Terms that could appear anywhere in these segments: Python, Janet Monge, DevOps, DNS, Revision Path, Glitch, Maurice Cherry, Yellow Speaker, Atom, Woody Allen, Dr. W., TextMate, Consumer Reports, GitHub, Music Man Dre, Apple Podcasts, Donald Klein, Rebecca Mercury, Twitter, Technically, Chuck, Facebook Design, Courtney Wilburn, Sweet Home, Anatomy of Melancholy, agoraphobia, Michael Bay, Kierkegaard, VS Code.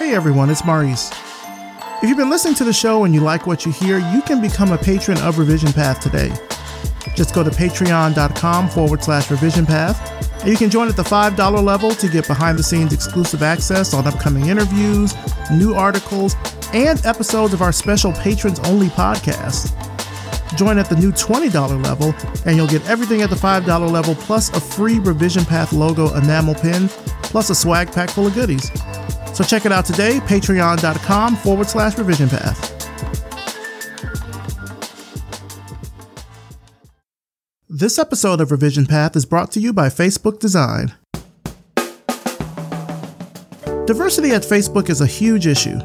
Hey everyone, it's Maurice. If you've been listening to the show and you like what you hear, you can become a patron of Revision Path today. Just go to patreon.com/Revision Path, and you can join at the $5 level to get behind-the-scenes exclusive access on upcoming interviews, new articles, and episodes of our special patrons-only podcast. Join at the new $20 level, and you'll get everything at the $5 level, plus a free Revision Path logo enamel pin, plus a swag pack full of goodies. So check it out today, patreon.com/Revision Path. This episode of Revision Path is brought to you by Facebook Design. Diversity at Facebook is a huge issue.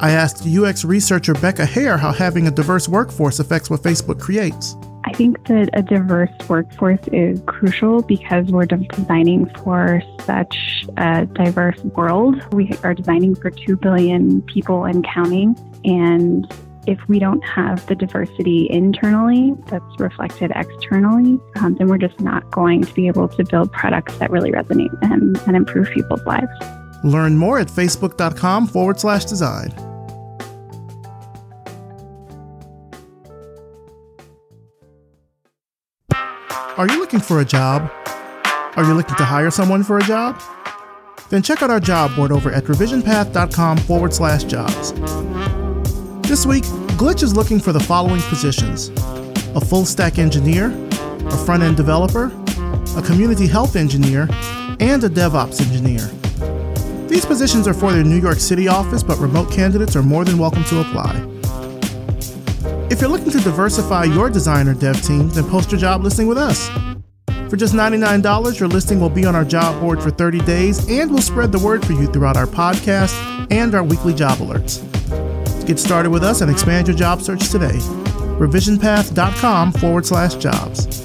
I asked UX researcher Becca Hare how having a diverse workforce affects what Facebook creates. I think that a diverse workforce is crucial because we're designing for such a diverse world. We are designing for 2 billion people and counting. And if we don't have the diversity internally that's reflected externally, then we're just not going to be able to build products that really resonate and improve people's lives. Learn more at facebook.com/design. Are you looking for a job? Are you looking to hire someone for a job? Then check out our job board over at revisionpath.com/jobs. This week, Glitch is looking for the following positions: a full-stack engineer, a front-end developer, a community health engineer, and a DevOps engineer. These positions are for their New York City office, but remote candidates are more than welcome to apply. If you're looking to diversify your design or dev team, then post your job listing with us. For just $99, your listing will be on our job board for 30 days, and we'll spread the word for you throughout our podcast and our weekly job alerts. Get started with us and expand your job search today. revisionpath.com/jobs.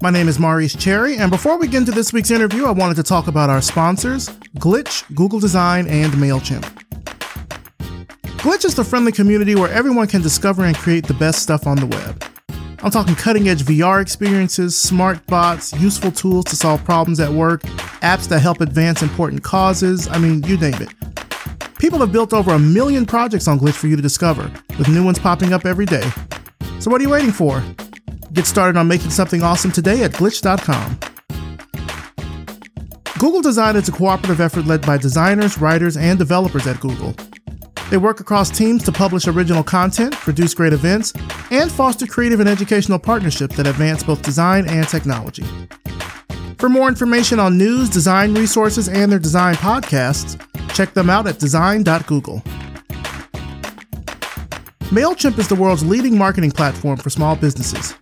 My name is Maurice Cherry, and before we get into this week's interview, I wanted to talk about our sponsors, Glitch, Google Design, and MailChimp. Glitch is the friendly community where everyone can discover and create the best stuff on the web. I'm talking cutting-edge VR experiences, smart bots, useful tools to solve problems at work, apps that help advance important causes, I mean, you name it. People have built over 1 million projects on Glitch for you to discover, with new ones popping up every day. So what are you waiting for? Get started on making something awesome today at glitch.com. Google Design is a cooperative effort led by designers, writers, and developers at Google. They work across teams to publish original content, produce great events, and foster creative and educational partnerships that advance both design and technology. For more information on news, design resources, and their design podcasts, check them out at design.google. MailChimp is the world's leading marketing platform for small businesses.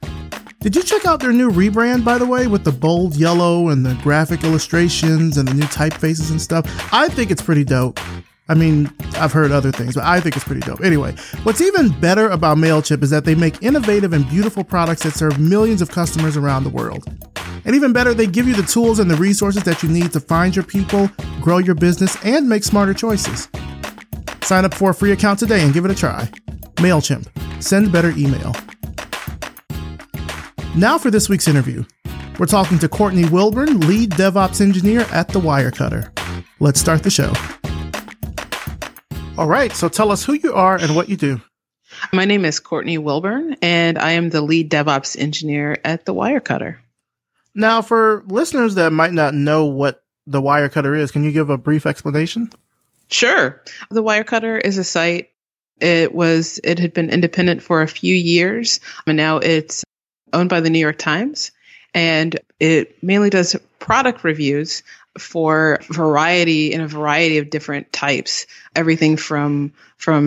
Did you check out their new rebrand, by the way, with the bold yellow and the graphic illustrations and the new typefaces and stuff? I think it's pretty dope. I mean, I've heard other things, but I think it's pretty dope. Anyway, what's even better about MailChimp is that they make innovative and beautiful products that serve millions of customers around the world. And even better, they give you the tools and the resources that you need to find your people, grow your business, and make smarter choices. Sign up for a free account today and give it a try. MailChimp. Send better email. Now for this week's interview. We're talking to Courtney Wilburn, lead DevOps engineer at The Wirecutter. Let's start the show. All right, so tell us who you are and what you do. My name is Courtney Wilburn, and I am the lead DevOps engineer at The Wirecutter. Now, for listeners that might not know what The Wirecutter is, can you give a brief explanation? Sure. The Wirecutter is a site. It had been independent for a few years, and now it's owned by the New York Times, and it mainly does product reviews for a variety of different types, everything from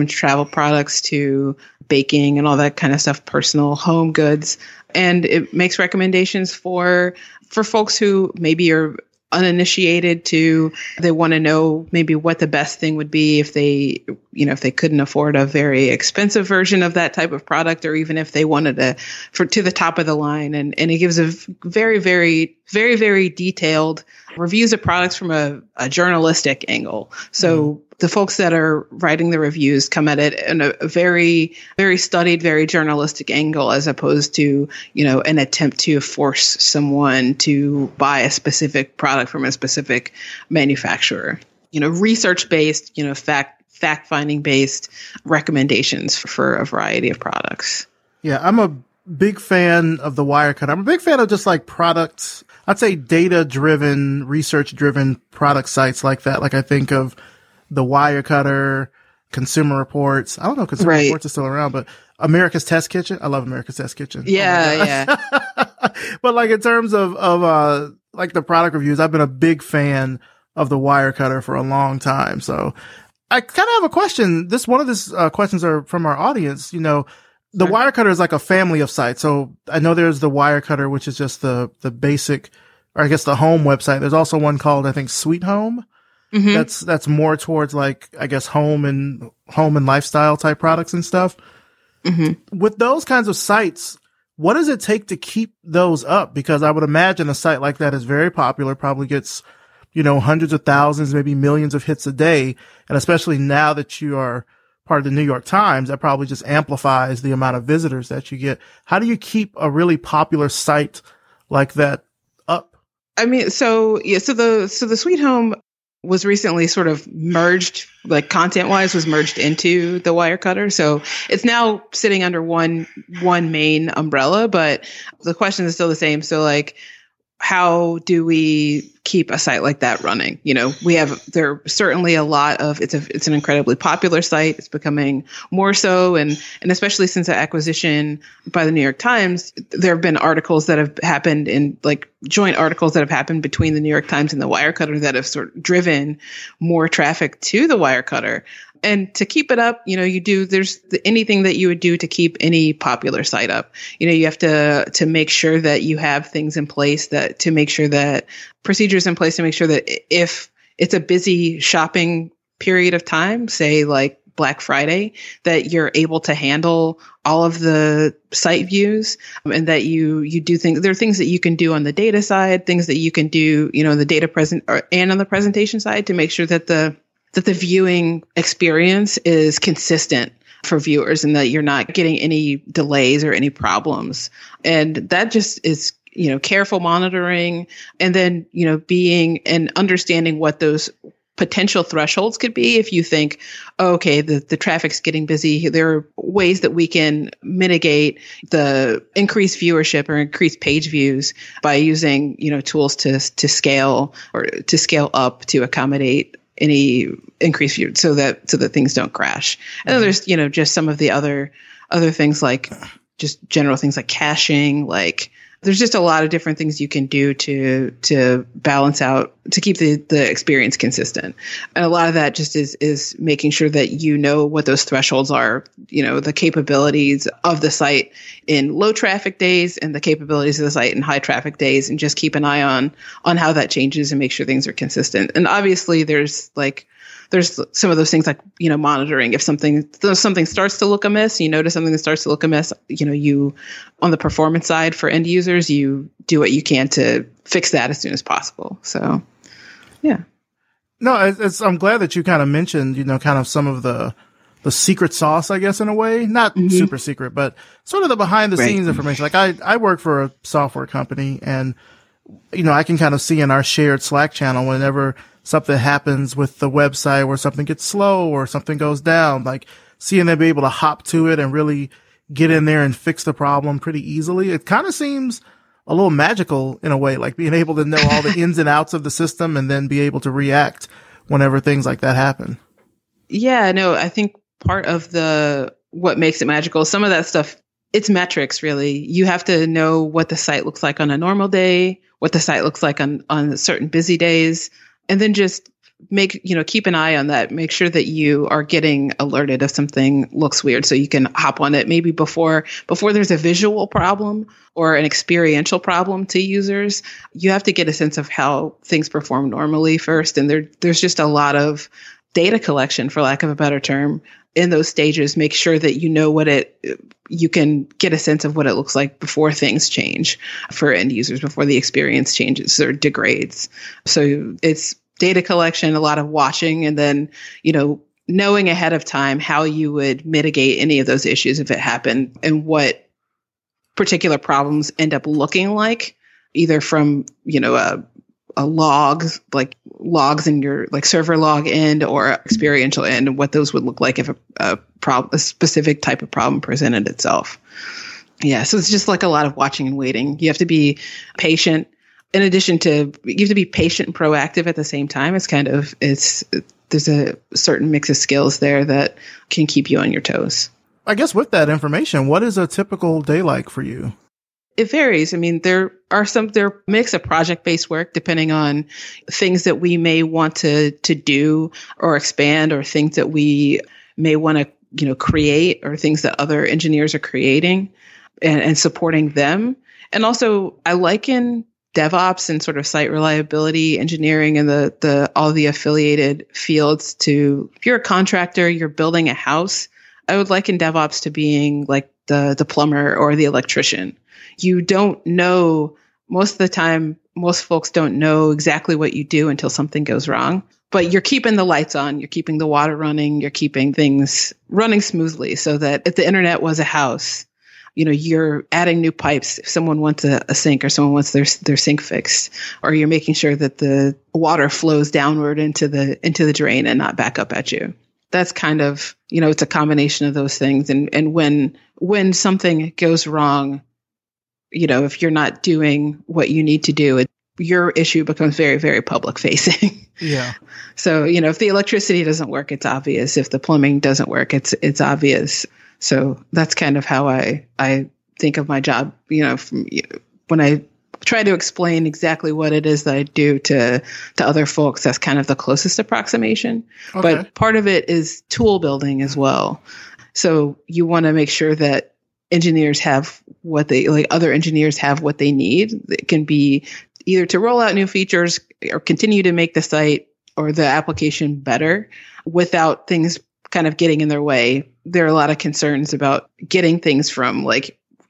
travel products to baking and all that kind of stuff, personal home goods. And it makes recommendations for folks who maybe are uninitiated to, they want to know maybe what the best thing would be if they, you know, if they couldn't afford a very expensive version of that type of product, or even if they wanted to the top of the line. And it gives a very, very, very, very detailed reviews of products from a journalistic angle. So the folks that are writing the reviews come at it in a very, very studied, very journalistic angle, as opposed to, you know, an attempt to force someone to buy a specific product from a specific manufacturer. You know, research-based, you know, fact-finding based recommendations for a variety of products. Yeah, I'm a big fan of The Wirecutter. I'm a big fan of just like products, I'd say data-driven, research-driven product sites like that. Like I think of The Wirecutter, Consumer Reports. I don't know if Consumer Reports is still around, but America's Test Kitchen. I love America's Test Kitchen. Yeah, yeah. But like in terms of like the product reviews, I've been a big fan of The Wirecutter for a long time. So I kind of have a question. This one of these questions are from our audience. You know, The Wirecutter is like a family of sites. So I know there's The Wirecutter, which is just the basic, or I guess the home website. There's also one called, I think, Sweet Home. Mm-hmm. That's more towards like, I guess, home and lifestyle type products and stuff. Mm-hmm. With those kinds of sites, what does it take to keep those up? Because I would imagine a site like that is very popular, probably gets, you know, hundreds of thousands, maybe millions of hits a day. And especially now that you are part of the New York Times, that probably just amplifies the amount of visitors that you get. How do you keep a really popular site like that up? I mean, so the Sweet Home was recently sort of merged, like content-wise, was merged into The Wirecutter. So it's now sitting under one main umbrella, but the question is still the same. So like, how do we keep a site like that running? You know, there certainly a lot of, it's an incredibly popular site. It's becoming more so. And especially since the acquisition by the New York Times, there have been articles that have happened in like joint articles that have happened between the New York Times and The Wirecutter that have sort of driven more traffic to The Wirecutter. And to keep it up, you know, there's anything that you would do to keep any popular site up. You know, you have to make sure that you have things in place procedures in place to make sure that if it's a busy shopping period of time, say like Black Friday, that you're able to handle all of the site views, and that you do things. There are things that you can do on the data side, things that you can do, you know, on the data present and on the presentation side to make sure that the viewing experience is consistent for viewers and that you're not getting any delays or any problems. And that just is, you know, careful monitoring, and then, you know, being and understanding what those potential thresholds could be. If you think, oh, okay, the traffic's getting busy, there are ways that we can mitigate the increased viewership or increased page views by using, you know, tools to scale or to scale up to accommodate any increased view so that things don't crash. And then there's, you know, just some of the other things, like just general things like caching. Like there's just a lot of different things you can do to balance out, to keep the experience consistent. And a lot of that just is making sure that you know what those thresholds are, you know, the capabilities of the site in low traffic days and the capabilities of the site in high traffic days, and just keep an eye on how that changes and make sure things are consistent. And obviously there's some of those things like, you know, monitoring. If something starts to look amiss, you notice something that starts to look amiss, you know, you on the performance side for end users, you do what you can to fix that as soon as possible. So, yeah. No, I'm glad that you kind of mentioned, you know, kind of some of the secret sauce, I guess, in a way, not super secret, but sort of the behind the scenes information. Like I work for a software company, and, you know, I can kind of see in our shared Slack channel whenever something happens with the website where something gets slow or something goes down, like seeing them be able to hop to it and really get in there and fix the problem pretty easily. It kind of seems a little magical in a way, like being able to know all the ins and outs of the system and then be able to react whenever things like that happen. Yeah, no, I think part of what makes it magical, some of that stuff, it's metrics, really. You have to know what the site looks like on a normal day, what the site looks like on certain busy days, and then just keep an eye on that. Make sure that you are getting alerted if something looks weird so you can hop on it maybe before there's a visual problem or an experiential problem to users. You have to get a sense of how things perform normally first. And there's just a lot of data collection, for lack of a better term, in those stages. Make sure that you know you can get a sense of what it looks like before things change for end users, before the experience changes or degrades. So it's data collection, a lot of watching, and then, knowing ahead of time how you would mitigate any of those issues if it happened and what particular problems end up looking like, either from, a log, like logs in your server log end or experiential end, and what those would look like if a specific type of problem presented itself. Yeah. So it's just a lot of watching and waiting. You have to be patient. In addition to, you have to be patient and proactive at the same time. There's a certain mix of skills there that can keep you on your toes. I guess with that information, what is a typical day like for you? It varies. I mean, there are a mix of project-based work depending on things that we may want to do or expand, or things that we may want to, create, or things that other engineers are creating and supporting them. And also, I liken DevOps and sort of site reliability engineering and all the affiliated fields to, if you're a contractor, you're building a house, I would liken DevOps to being like the plumber or the electrician. You don't know, most of the time, most folks don't know exactly what you do until something goes wrong, but you're keeping the lights on, you're keeping the water running, you're keeping things running smoothly so that if the internet was a house, you're adding new pipes if someone wants a sink or someone wants their sink fixed, or you're making sure that the water flows downward into the drain and not back up at you. That's kind of, it's a combination of those things. And when something goes wrong, if you're not doing what you need to do, your issue becomes very, very public facing. Yeah. So, if the electricity doesn't work, it's obvious. If the plumbing doesn't work, it's obvious. So that's kind of how I think of my job, when I try to explain exactly what it is that I do to other folks, that's kind of the closest approximation. Okay. But part of it is tool building as well. So you want to make sure that engineers have other engineers have what they need. It can be either to roll out new features or continue to make the site or the application better without things kind of getting in their way. There are a lot of concerns about getting things from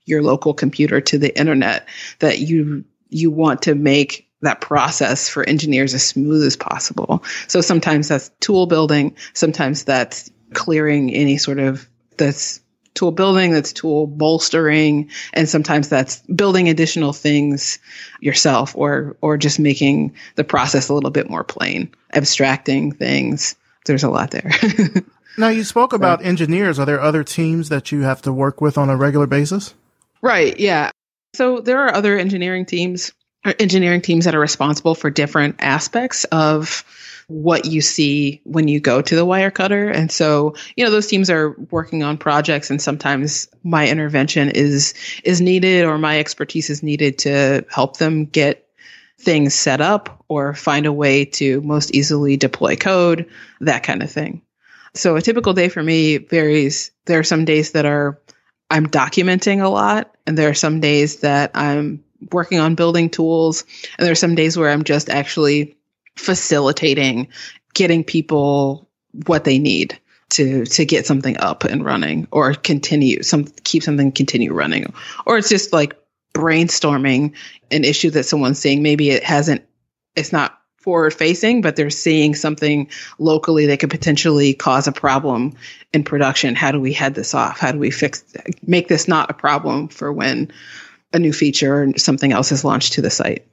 your local computer to the internet, that you want to make that process for engineers as smooth as possible. So sometimes that's tool building. Sometimes that's clearing any sort of, that's tool building, that's tool bolstering. And sometimes that's building additional things yourself or just making the process a little bit more plain, abstracting things. There's a lot there. Now, you spoke about engineers. Are there other teams that you have to work with on a regular basis? Right. Yeah. So there are other engineering teams that are responsible for different aspects of what you see when you go to the Wirecutter. And so, those teams are working on projects, and sometimes my intervention is needed, or my expertise is needed to help them get things set up or find a way to most easily deploy code, that kind of thing. So a typical day for me varies. There are some days that I'm documenting a lot, and there are some days that I'm working on building tools, and there are some days where I'm just actually facilitating, getting people what they need to get something up and running, or continue running. Or it's just brainstorming an issue that someone's seeing. Maybe it's not forward facing, but they're seeing something locally that could potentially cause a problem in production. How do we head this off? How do we make this not a problem for when a new feature or something else is launched to the site?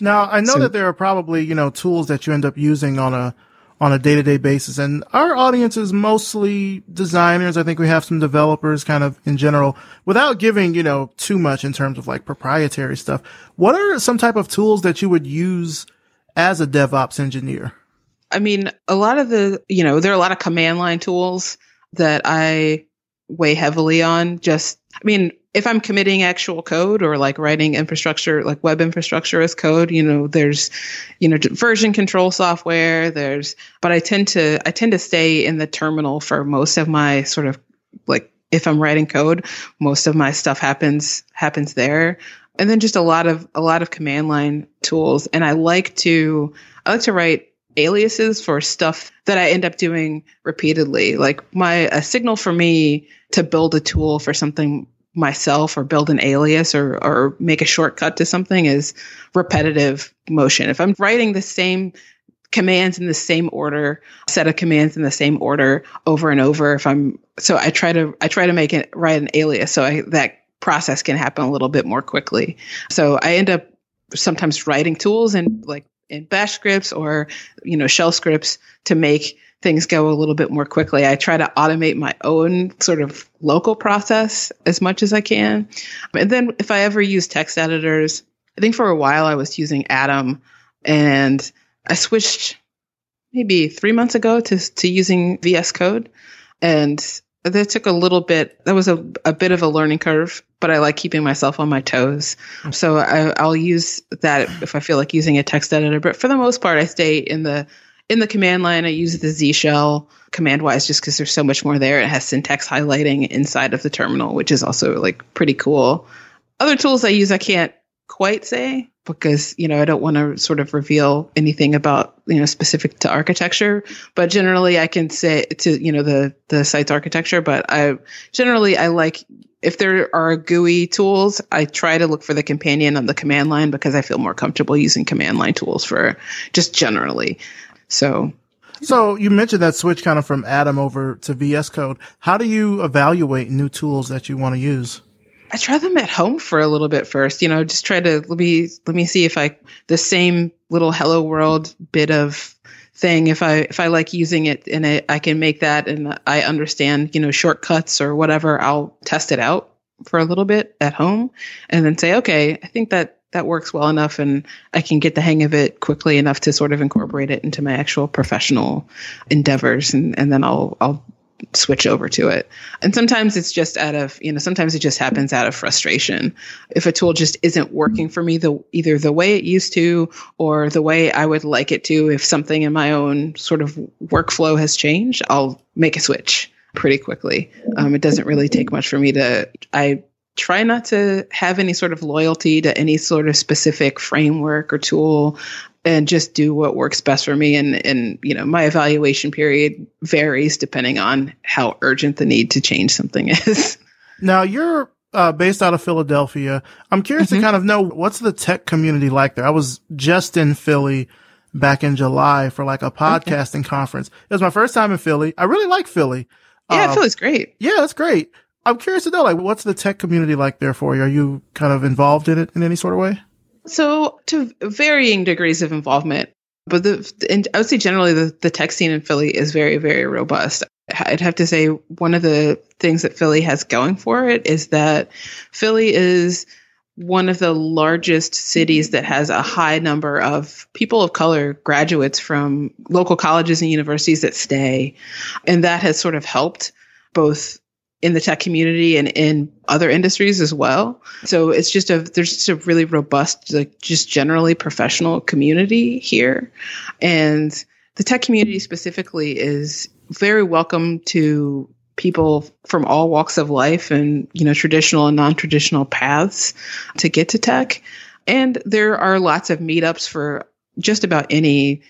Now, I know that there are probably, tools that you end up using on a day-to-day basis. And our audience is mostly designers. I think we have some developers kind of in general, without giving, too much in terms of proprietary stuff. What are some type of tools that you would use as a DevOps engineer? I mean, a lot of the, there are a lot of command line tools that I weigh heavily on. if I'm committing actual code or like writing infrastructure, like web infrastructure as code, you know, there's, you know, version control software, there's, but I tend to stay in the terminal for most of my sort of like, if I'm writing code, most of my stuff happens there. And then just a lot of command line tools. And I like to write aliases for stuff that I end up doing repeatedly. Like a signal for me to build a tool for something myself or build an alias or make a shortcut to something is repetitive motion. If I'm writing the same commands in the same order, set of commands in the same order over and over, I try to write an alias so that process can happen a little bit more quickly. So I end up sometimes writing tools and like in bash scripts or, you know, shell scripts to make things go a little bit more quickly. I try to automate my own sort of local process as much as I can. And then if I ever use text editors, I think for a while I was using Atom, and I switched maybe 3 months ago to using VS Code. And that took a little bit, that was a bit of a learning curve, but I like keeping myself on my toes. So I'll use that if I feel like using a text editor. But for the most part, I stay in the command line. I use the Z shell command-wise just because there's so much more there. It has syntax highlighting inside of the terminal, which is also like pretty cool. Other tools I use, I can't quite say because, you know, I don't want to sort of reveal anything about, you know, specific to architecture, but generally I can say to, you know, the site's architecture, but I like, if there are GUI tools, I try to look for the companion on the command line because I feel more comfortable using command line tools for just generally. So you mentioned that switch kind of from Atom over to VS Code. How do you evaluate new tools that you want to use? I try them at home for a little bit first, you know, just try to let me see if the same little hello world bit of thing, if I like using it and I can make that and I understand, you know, shortcuts or whatever, I'll test it out for a little bit at home and then say, okay, I think that works well enough and I can get the hang of it quickly enough to sort of incorporate it into my actual professional endeavors. And then I'll switch over to it. And sometimes it's just sometimes it just happens out of frustration. If a tool just isn't working for me, either the way it used to or the way I would like it to, if something in my own sort of workflow has changed, I'll make a switch pretty quickly. It doesn't really take much for me I try not to have any sort of loyalty to any sort of specific framework or tool and just do what works best for me. And, you know, my evaluation period varies depending on how urgent the need to change something is. Now, you're based out of Philadelphia. I'm curious to kind of know, what's the tech community like there? I was just in Philly back in July for like a podcasting conference. It was my first time in Philly. I really like Philly. Yeah, Philly's great. Yeah, that's great. I'm curious to know, like, what's the tech community like there for you? Are you kind of involved in it in any sort of way? So, to varying degrees of involvement, but I would say generally the tech scene in Philly is very, very robust. I'd have to say one of the things that Philly has going for it is that Philly is one of the largest cities that has a high number of people of color graduates from local colleges and universities that stay. And that has sort of helped both in the tech community and in other industries as well. So it's there's just a really robust, like just generally professional community here. And the tech community specifically is very welcome to people from all walks of life and, you know, traditional and non-traditional paths to get to tech. And there are lots of meetups for just about any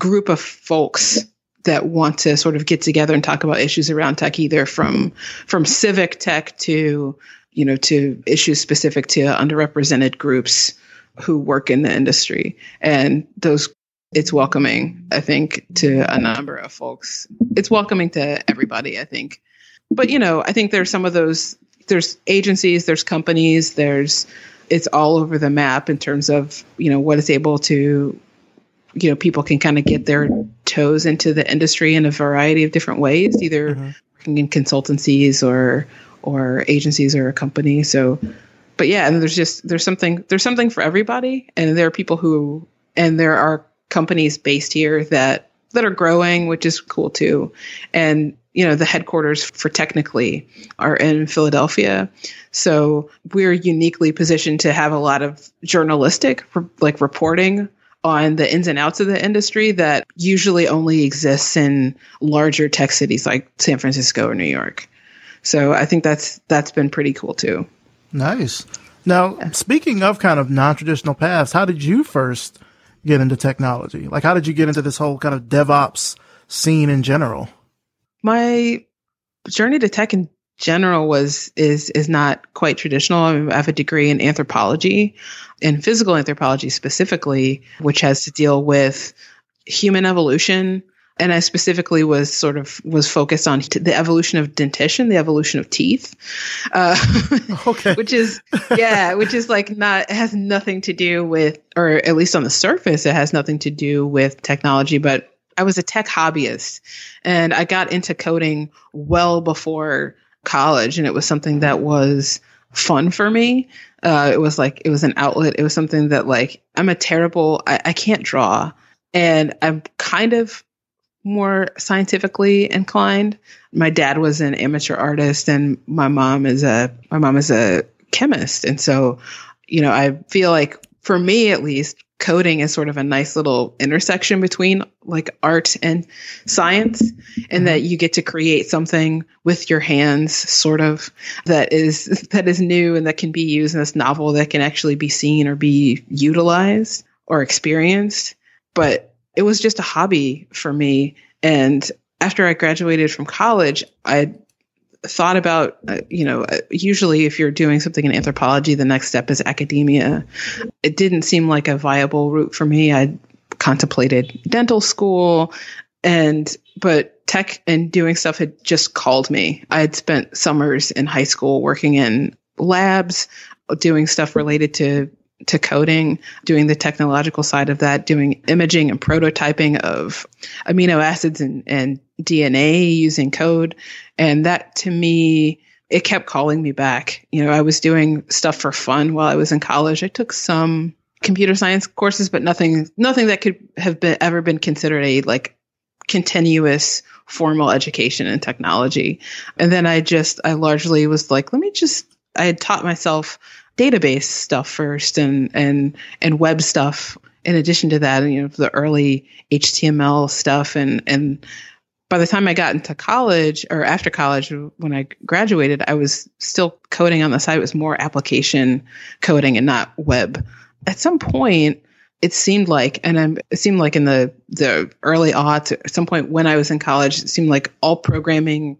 group of folks that want to sort of get together and talk about issues around tech, either from civic tech to, you know, to issues specific to underrepresented groups who work in the industry. And it's welcoming, I think, to a number of folks. It's welcoming to everybody, I think. But, you know, I think there's some of those, there's agencies, there's companies, it's all over the map in terms of, you know, what is able to, you know, people can kind of get their toes into the industry in a variety of different ways, either working in consultancies or agencies or a company. So, but yeah, and there's something for everybody. And there are people and there are companies based here that that are growing, which is cool too. And, you know, the headquarters for Technically are in Philadelphia. So we're uniquely positioned to have a lot of journalistic, like, reporting on the ins and outs of the industry that usually only exists in larger tech cities like San Francisco or New York. So I think that's been pretty cool too. Nice. Now, speaking of kind of non-traditional paths, how did you first get into technology? Like, how did you get into this whole kind of DevOps scene in general? My journey to tech in general is not quite traditional. I mean, I have a degree in anthropology, in physical anthropology specifically, which has to deal with human evolution. And I specifically was focused on the evolution of dentition, the evolution of teeth, which is like not, it has nothing to do with, or at least on the surface, it has nothing to do with technology. But I was a tech hobbyist, and I got into coding well before college, and it was something that was fun for me. It was an outlet. It was something that, like, I can't draw, and I'm kind of more scientifically inclined. My dad was an amateur artist, and my mom is a chemist. And so, you know, I feel like, for me at least, coding is sort of a nice little intersection between, like, art and science, and that you get to create something with your hands, sort of, that is new and that can be used, and that's novel, that can actually be seen or be utilized or experienced. But it was just a hobby for me. And after I graduated from college, I thought about, usually if you're doing something in anthropology, the next step is academia. It didn't seem like a viable route for me. I contemplated dental school, but tech and doing stuff had just called me. I had spent summers in high school working in labs, doing stuff related to coding, doing the technological side of that, doing imaging and prototyping of amino acids and DNA using code. And that, to me, it kept calling me back. You know, I was doing stuff for fun while I was in college. I took some computer science courses, but nothing that could have ever been considered a, like, continuous formal education in technology. And then I largely was like, I had taught myself database stuff first and web stuff in addition to that, and, you know, the early HTML stuff. And by the time I got into college, or after college, when I graduated, I was still coding on the side. It was more application coding and not web. At some point, it seemed like in the early aughts, at some point when I was in college, it seemed like all programming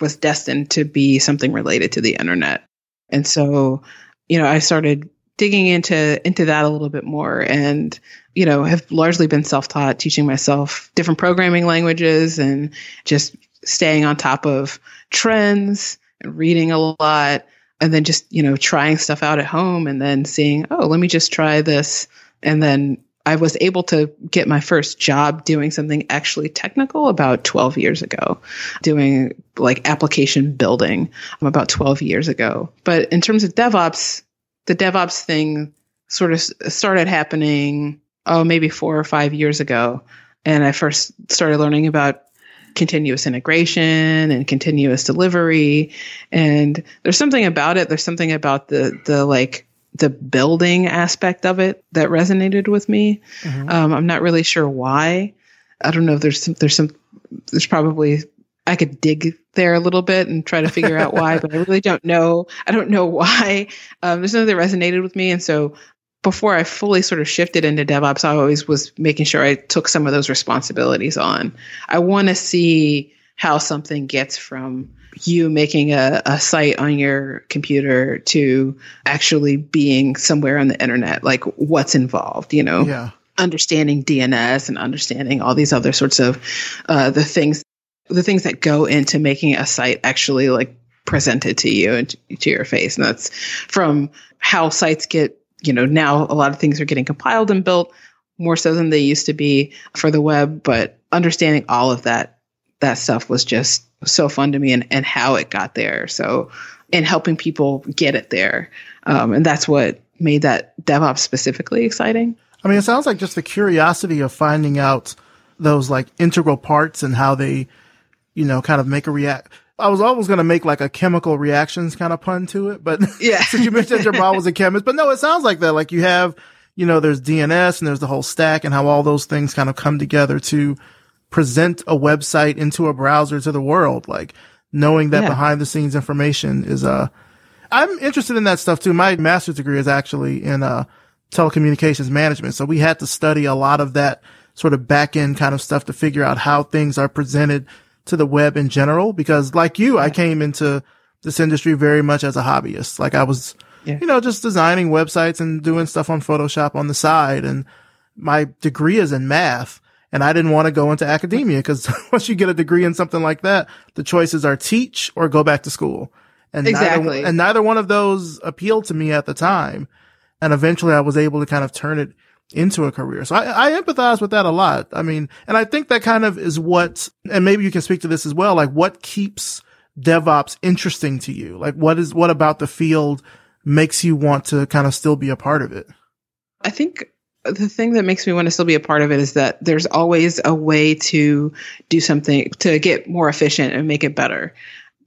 was destined to be something related to the internet. And so, you know, I started digging into that a little bit more, and, you know, have largely been self-taught, teaching myself different programming languages and just staying on top of trends and reading a lot, and then just, you know, trying stuff out at home and then seeing, oh, let me just try this. And then I was able to get my first job doing something actually technical about 12 years ago, doing, like, application building about 12 years ago. But in terms of DevOps, the DevOps thing sort of started happening, maybe 4 or 5 years ago. And I first started learning about continuous integration and continuous delivery. And there's something about it. There's something about the building aspect of it that resonated with me. Mm-hmm. I'm not really sure why. I don't know if there's probably, I could dig there a little bit and try to figure out why, but I really don't know. I don't know why. There's something that resonated with me. And so before I fully sort of shifted into DevOps, I always was making sure I took some of those responsibilities on. I want to see how something gets from you making a site on your computer to actually being somewhere on the internet, like, what's involved, you know, understanding DNS and understanding all these other sorts of the things that go into making a site actually, like, presented to you and to your face. And that's from how sites get, you know, now a lot of things are getting compiled and built more so than they used to be for the web, but understanding all of that stuff was just so fun to me, and how it got there. So, and helping people get it there. And that's what made that DevOps specifically exciting. I mean, it sounds like just the curiosity of finding out those like integral parts and how they, you know, kind of make a react. I was always going to make like a chemical reactions kind of pun to it, but yeah. Since you mentioned your mom was a chemist, but no, it sounds like that. Like you have, you know, there's DNS and there's the whole stack and how all those things kind of come together to present a website into a browser to the world. Like knowing that behind the scenes information is, I'm interested in that stuff too. My master's degree is actually in, telecommunications management. So we had to study a lot of that sort of back end kind of stuff to figure out how things are presented to the web in general, because like you, I came into this industry very much as a hobbyist. Like I was, you know, just designing websites and doing stuff on Photoshop on the side. And my degree is in math and I didn't want to go into academia because once you get a degree in something like that, the choices are teach or go back to school. And neither one of those appealed to me at the time. And eventually I was able to kind of turn it into a career. So I empathize with that a lot. I mean, and I think that kind of is what, and maybe you can speak to this as well, like what keeps DevOps interesting to you? Like what about the field makes you want to kind of still be a part of it? I think the thing that makes me want to still be a part of it is that there's always a way to do something to get more efficient and make it better.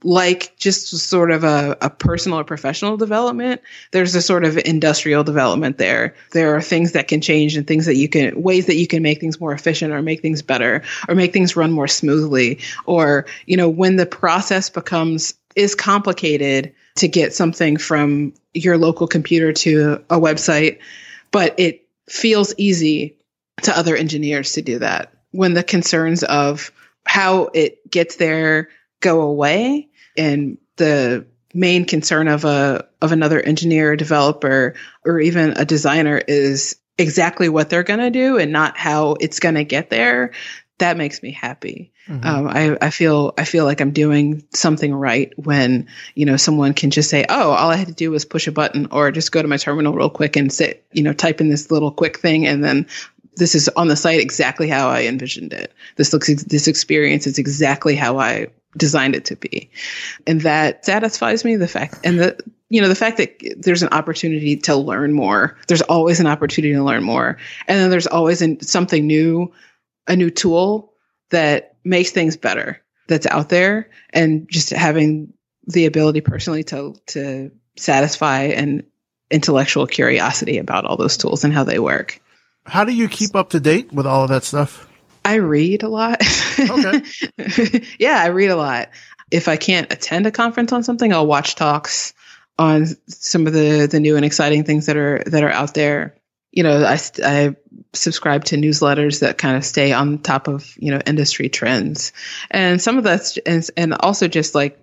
Like just sort of a personal or professional development, there's a sort of industrial development there. There are things that can change and things that you can, ways that you can make things more efficient or make things better or make things run more smoothly. Or, you know, when the process is complicated to get something from your local computer to a website, but it feels easy to other engineers to do that. When the concerns of how it gets there go away, and the main concern of another engineer, developer, or even a designer is exactly what they're going to do and not how it's going to get there. That makes me happy. Mm-hmm. I feel like I'm doing something right when, you know, someone can just say, "Oh, all I had to do was push a button, or just go to my terminal real quick and sit, you know, type in this little quick thing, and then." This is on the site exactly how I envisioned it. This experience is exactly how I designed it to be. And that satisfies me, the fact that there's an opportunity to learn more. There's always an opportunity to learn more. And then there's always something new, a new tool that makes things better that's out there, and just having the ability personally to satisfy an intellectual curiosity about all those tools and how they work. How do you keep up to date with all of that stuff? I read a lot. Okay. Yeah, I read a lot. If I can't attend a conference on something, I'll watch talks on some of the new and exciting things that are out there. You know, I subscribe to newsletters that kind of stay on top of, you know, industry trends. And some of that's, and also just like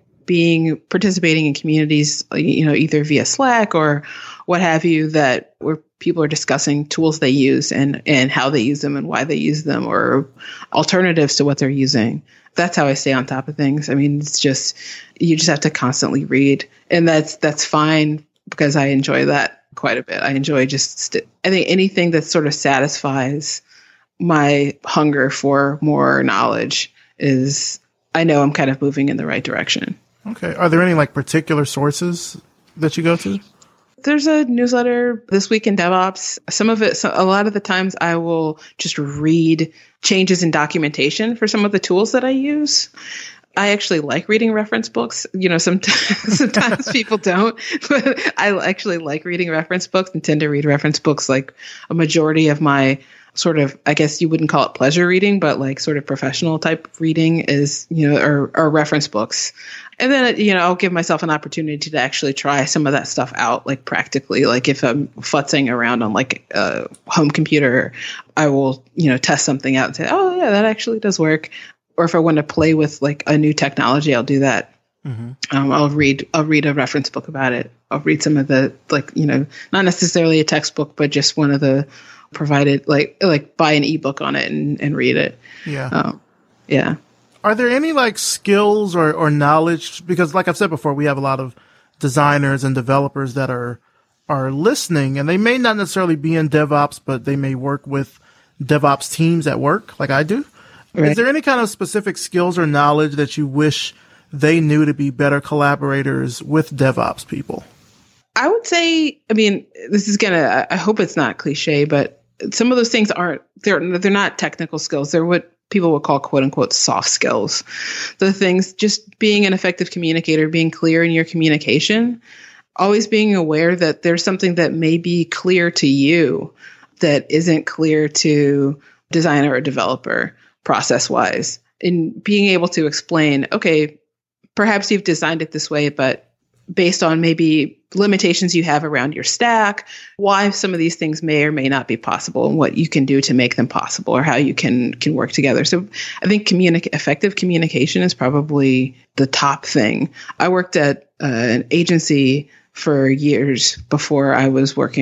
participating in communities, you know, either via Slack or what have you, that where people are discussing tools they use and how they use them and why they use them, or alternatives to what they're using. That's how I stay on top of things. I mean, it's just, you just have to constantly read, and that's fine because I enjoy that quite a bit. I enjoy I think anything that sort of satisfies my hunger for more knowledge is, I know I'm kind of moving in the right direction. Okay. Are there any like particular sources that you go to? There's a newsletter, This Week in DevOps. A lot of the times I will just read changes in documentation for some of the tools that I use. I actually like reading reference books. You know, sometimes people don't, but I actually like reading reference books and tend to read reference books like a majority of my sort of, I guess you wouldn't call it pleasure reading, but like sort of professional type reading is, you know, or reference books. And then, you know, I'll give myself an opportunity to actually try some of that stuff out, like practically, like if I'm futzing around on like a home computer, I will, you know, test something out and say, oh yeah, that actually does work. Or if I want to play with like a new technology, I'll do that. Mm-hmm. I'll read a reference book about it. I'll read some of the, like, you know, not necessarily a textbook, but just one of the provided, like buy an ebook on it and read it. Yeah. Yeah. Are there any like skills or knowledge? Because like I've said before, we have a lot of designers and developers that are listening, and they may not necessarily be in DevOps, but they may work with DevOps teams at work like I do. Right. Is there any kind of specific skills or knowledge that you wish they knew to be better collaborators with DevOps people? I would say, I mean, this is I hope it's not cliche, but some of those things they're not technical skills. They're what people would call quote unquote soft skills. The things, just being an effective communicator, being clear in your communication, always being aware that there's something that may be clear to you that isn't clear to designer or developer process wise, and being able to explain, okay, perhaps you've designed it this way, but based on maybe limitations you have around your stack, why some of these things may or may not be possible and what you can do to make them possible or how you can work together. So I think effective communication is probably the top thing. I worked at an agency for years before I worked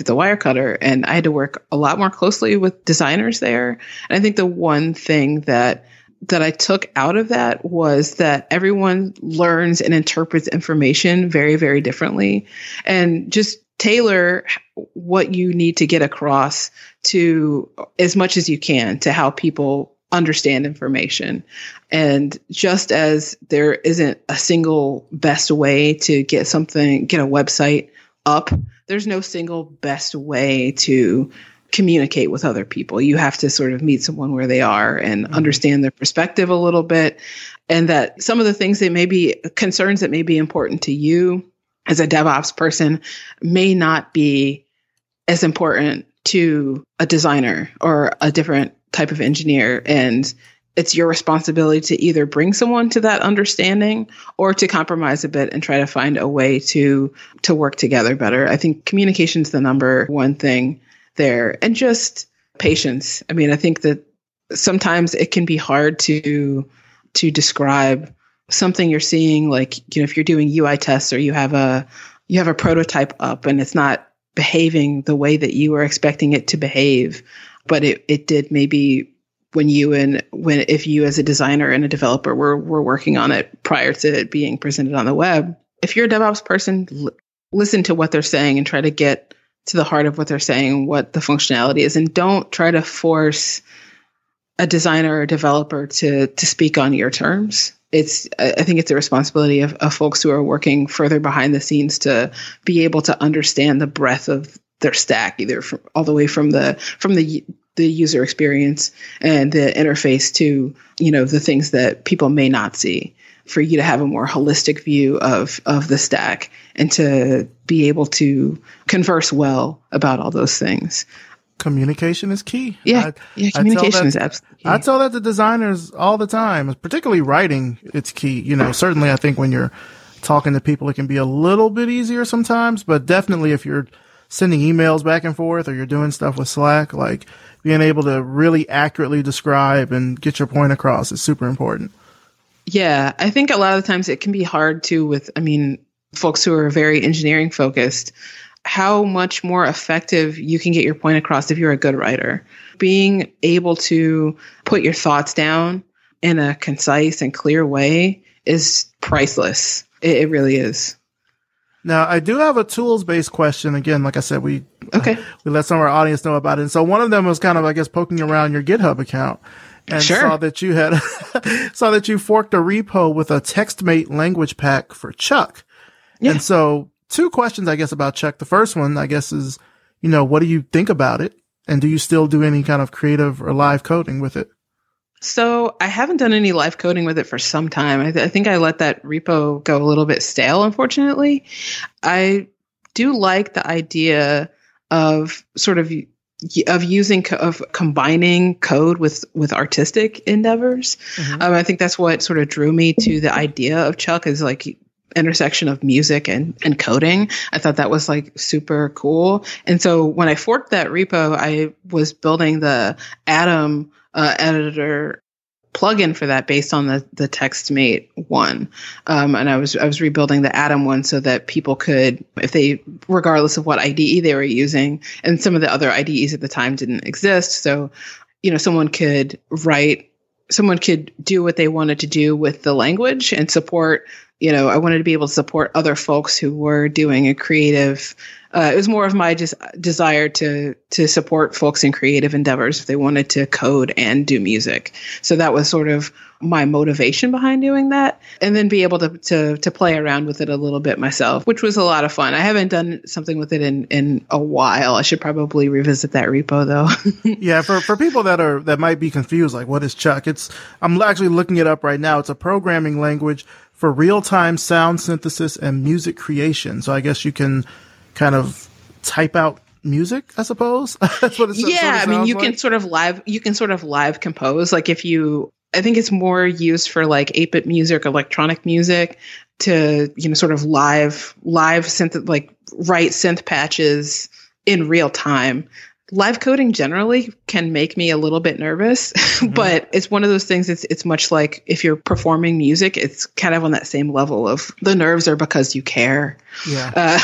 at The Wirecutter, and I had to work a lot more closely with designers there. And I think the one thing that I took out of that was that everyone learns and interprets information very, very differently. And just tailor what you need to get across to as much as you can to how people understand information. And just as there isn't a single best way to get a website up, there's no single best way to communicate with other people. You have to sort of meet someone where they are and understand their perspective a little bit. And that some of the things that may be concerns that may be important to you as a DevOps person may not be as important to a designer or a different type of engineer. And it's your responsibility to either bring someone to that understanding or to compromise a bit and try to find a way to work together better. I think communication is the number one thing there, and just patience. I mean, I think that sometimes it can be hard to describe something you're seeing, like, you know, if you're doing UI tests or you have a prototype up and it's not behaving the way that you were expecting it to behave, but it did maybe if you as a designer and a developer were working on it prior to it being presented on the web. If you're a DevOps person, listen to what they're saying and try to get to the heart of what they're saying, what the functionality is, and don't try to force a designer or developer to speak on your terms. I think it's the responsibility of folks who are working further behind the scenes to be able to understand the breadth of their stack, either all the way from the user experience and the interface to, you know, the things that people may not see, for you to have a more holistic view of the stack and to be able to converse well about all those things. Communication is key. Yeah, communication is absolutely key. I tell that to designers all the time, particularly writing, it's key. You know, certainly I think when you're talking to people, it can be a little bit easier sometimes, but definitely if you're sending emails back and forth or you're doing stuff with Slack, like being able to really accurately describe and get your point across is super important. Yeah, I think a lot of the times it can be hard too folks who are very engineering focused, how much more effective you can get your point across if you're a good writer. Being able to put your thoughts down in a concise and clear way is priceless. It really is. Now, I do have a tools-based question. Again, like I said, we let some of our audience know about it. And so one of them was kind of, I guess, poking around your GitHub account. And saw that you had forked a repo with a TextMate language pack for Chuck. Yeah. And so two questions, I guess, about Chuck. The first one, I guess, is, you know, what do you think about it? And do you still do any kind of creative or live coding with it? So I haven't done any live coding with it for some time. I think I let that repo go a little bit stale, unfortunately. I do like the idea of combining code with artistic endeavors. Mm-hmm. I think that's what sort of drew me to the idea of Chuck, is like intersection of music and coding. I thought that was like super cool. And so when I forked that repo, I was building the Atom editor plugin for that based on the TextMate one. And I was rebuilding the Atom one so that people could, if they, regardless of what IDE they were using, and some of the other IDEs at the time didn't exist. So, you know, someone could do what they wanted to do with the language and support, you know, I wanted to be able to support other folks who were doing a creative It was more of my desire to support folks in creative endeavors if they wanted to code and do music. So that was sort of my motivation behind doing that, and then be able to play around with it a little bit myself, which was a lot of fun. I haven't done something with it in a while. I should probably revisit that repo though. Yeah, for people that might be confused, like what is Chuck? I'm actually looking it up right now. It's a programming language for real-time sound synthesis and music creation. So I guess you can kind of type out music, I suppose. That's what it sounds like. Yeah, I mean, you can sort of live compose. Like I think it's more used for like 8-bit music, electronic music, to, you know, sort of live synth, like write synth patches in real time. Live coding generally can make me a little bit nervous, mm-hmm. but it's one of those things. It's much like if you're performing music, it's kind of on that same level of the nerves are because you care. Yeah.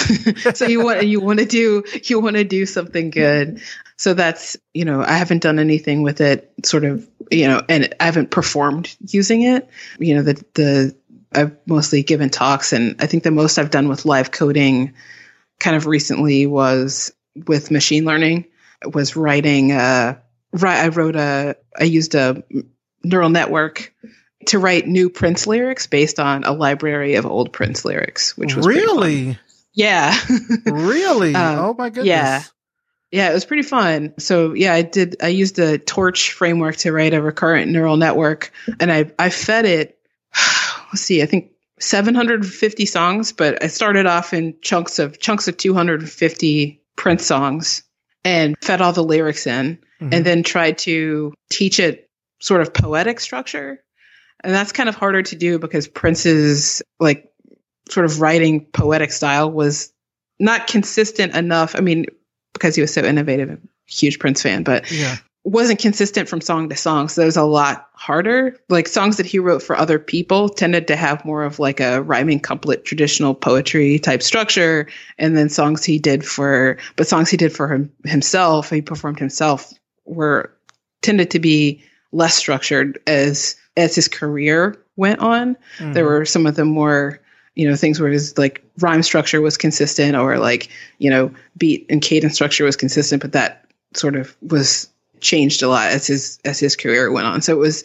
So you want to do something good. So that's, you know, I haven't done anything with it, sort of, you know, and I haven't performed using it. You know, I've mostly given talks, and I think the most I've done with live coding, kind of recently, was with machine learning. Was writing. I used a neural network to write new Prince lyrics based on a library of old Prince lyrics, which was really fun. Yeah. Really? Oh my goodness. Yeah. Yeah, it was pretty fun. So yeah, I used a Torch framework to write a recurrent neural network, and I fed it. Let's see. I think 750 songs, but I started off in chunks of 250 Prince songs. And fed all the lyrics in, mm-hmm. and then tried to teach it sort of poetic structure. And that's kind of harder to do because Prince's like sort of writing poetic style was not consistent enough. I mean, because he was so innovative, I'm a huge Prince fan, but yeah. Wasn't consistent from song to song. So that was a lot harder. Like songs that he wrote for other people tended to have more of like a rhyming couplet, traditional poetry type structure. And then songs he did for himself, he performed himself, tended to be less structured as his career went on. Mm-hmm. There were some of the more, you know, things where his like rhyme structure was consistent, or like, you know, beat and cadence structure was consistent, but that sort of was changed a lot as his career went on. So it was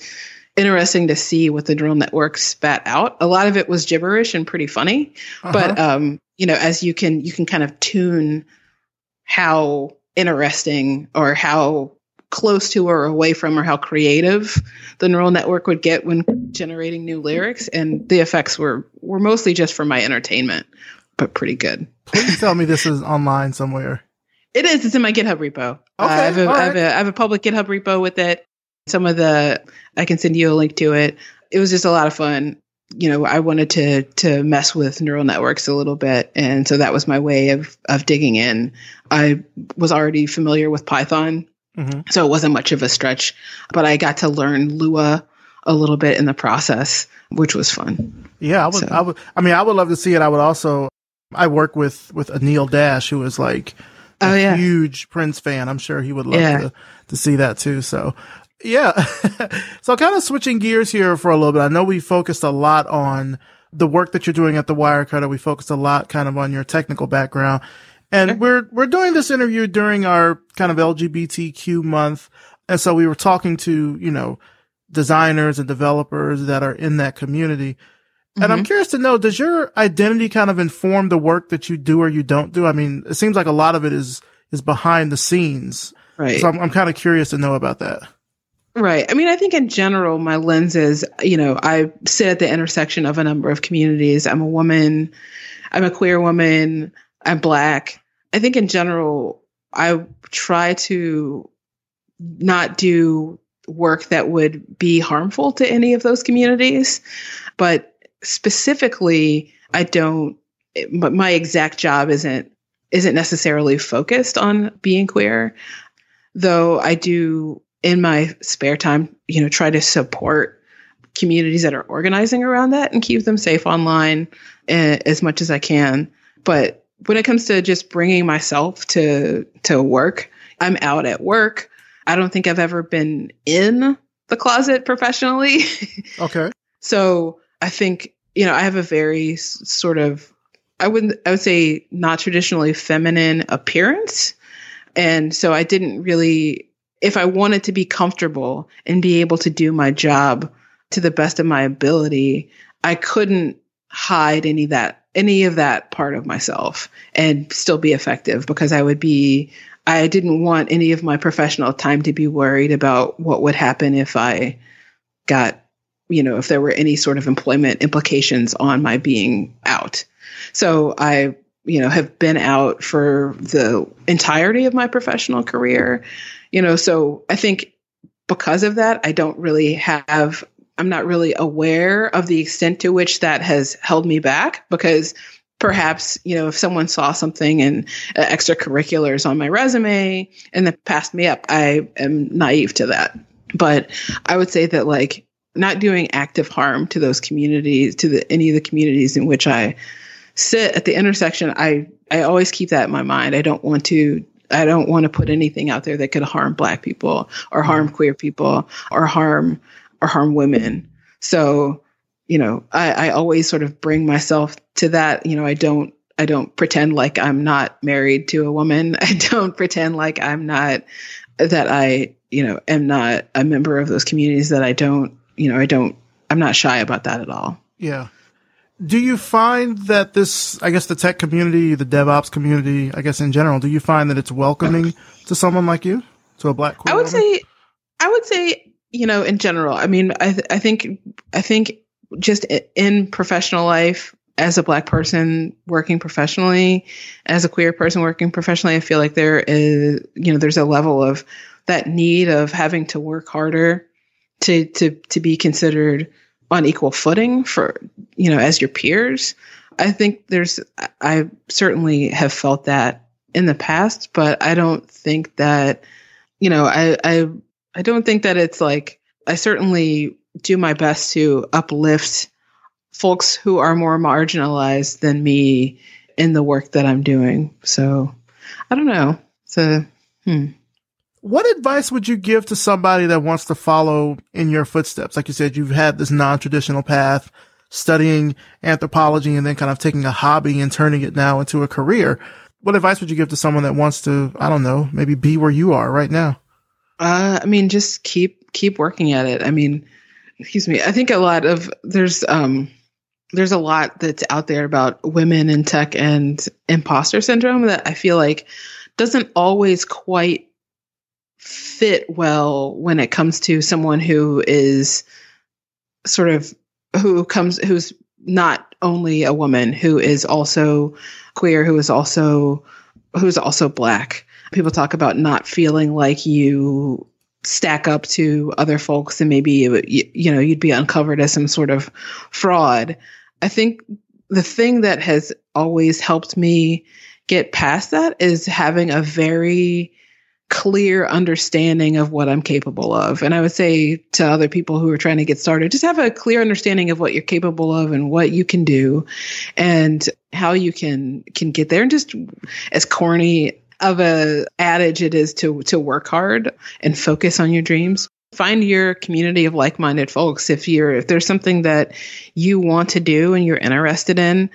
interesting to see what the neural network spat out. A lot of it was gibberish and pretty funny, uh-huh. but you know, as you can kind of tune how interesting or how close to or away from or how creative the neural network would get when generating new lyrics, and the effects were mostly just for my entertainment, but pretty good. Please tell me this is online somewhere. It is. It's in my GitHub repo. Okay, I have a public GitHub repo with it. I can send you a link to it. It was just a lot of fun. You know, I wanted to mess with neural networks a little bit. And so that was my way of digging in. I was already familiar with Python, mm-hmm. so it wasn't much of a stretch. But I got to learn Lua a little bit in the process, which was fun. Yeah, I would love to see it. I work with Anil Dash, who is like, oh, yeah. Huge Prince fan. I'm sure he would love to see that too. So yeah. So kind of switching gears here for a little bit. I know we focused a lot on the work that you're doing at The Wirecutter. We focused a lot kind of on your technical background, and we're doing this interview during our kind of LGBTQ month. And so we were talking to, you know, designers and developers that are in that community. And mm-hmm. I'm curious to know, does your identity kind of inform the work that you do or you don't do? I mean, it seems like a lot of it is behind the scenes. Right. So I'm kind of curious to know about that. Right. I mean, I think in general, my lens is, you know, I sit at the intersection of a number of communities. I'm a woman. I'm a queer woman. I'm Black. I think in general, I try to not do work that would be harmful to any of those communities. But specifically, but my exact job isn't necessarily focused on being queer, though I do in my spare time, you know, try to support communities that are organizing around that and keep them safe online as much as I can. But when it comes to just bringing myself to work, I'm out at work. I don't think I've ever been in the closet professionally. Okay. So I think, you know, I have a very sort of I would say not traditionally feminine appearance. And so I didn't really, if I wanted to be comfortable and be able to do my job to the best of my ability, I couldn't hide any of that part of myself and still be effective, because I didn't want any of my professional time to be worried about what would happen if I got, if there were any sort of employment implications on my being out. So I, have been out for the entirety of my professional career, so I think because of that, I'm not really aware of the extent to which that has held me back, because perhaps, if someone saw something in extracurriculars on my resume and then passed me up, I am naive to that. But I would say that not doing active harm to those communities, to any of the communities in which I sit at the intersection, I always keep that in my mind. I don't want to put anything out there that could harm Black people or harm queer people or harm women. So, I always sort of bring myself to that. I don't pretend like I'm not married to a woman. I don't pretend like I'm not, that I, am not a member of those communities, that I don't, I'm not shy about that at all. Yeah. Do you find that this, I guess the tech community, the DevOps community, I guess in general, do you find that it's welcoming to someone like you, to a Black queer woman? I would say, in general, I mean, I think just in professional life, as a Black person working professionally, as a queer person working professionally, I feel like there is, there's a level of that need of having to work harder to be considered on equal footing for, as your peers. I think I certainly have felt that in the past, but I don't think that, I don't think that it's I certainly do my best to uplift folks who are more marginalized than me in the work that I'm doing. So I don't know. What advice would you give to somebody that wants to follow in your footsteps? Like you said, you've had this non-traditional path, studying anthropology and then kind of taking a hobby and turning it now into a career. What advice would you give to someone that wants to, I don't know, maybe be where you are right now? Just keep working at it. I think there's a lot that's out there about women in tech and imposter syndrome that I feel like doesn't always quite fit well when it comes to someone who is sort of, who's not only a woman, who is also queer, who's also Black. People talk about not feeling like you stack up to other folks and maybe, you'd be uncovered as some sort of fraud. I think the thing that has always helped me get past that is having a very clear understanding of what I'm capable of. And I would say to other people who are trying to get started, just have a clear understanding of what you're capable of and what you can do and how you can get there. And just as corny of a adage it is to work hard and focus on your dreams. Find your community of like-minded folks. If there's something that you want to do and you're interested in,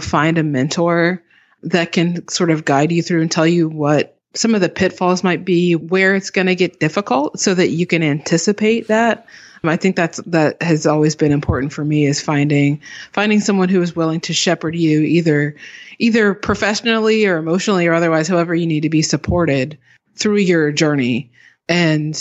find a mentor that can sort of guide you through and tell you what some of the pitfalls might be, where it's going to get difficult so that you can anticipate that. I think that has always been important for me, is finding someone who is willing to shepherd you either professionally or emotionally or otherwise, however you need to be supported through your journey. And,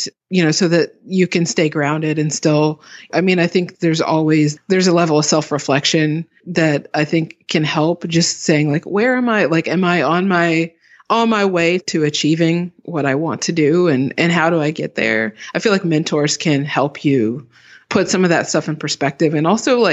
so that you can stay grounded and still, I think there's a level of self-reflection that I think can help, just saying where am I? Am I on my way to achieving what I want to do, and how do I get there? I feel like mentors can help you put some of that stuff in perspective, and also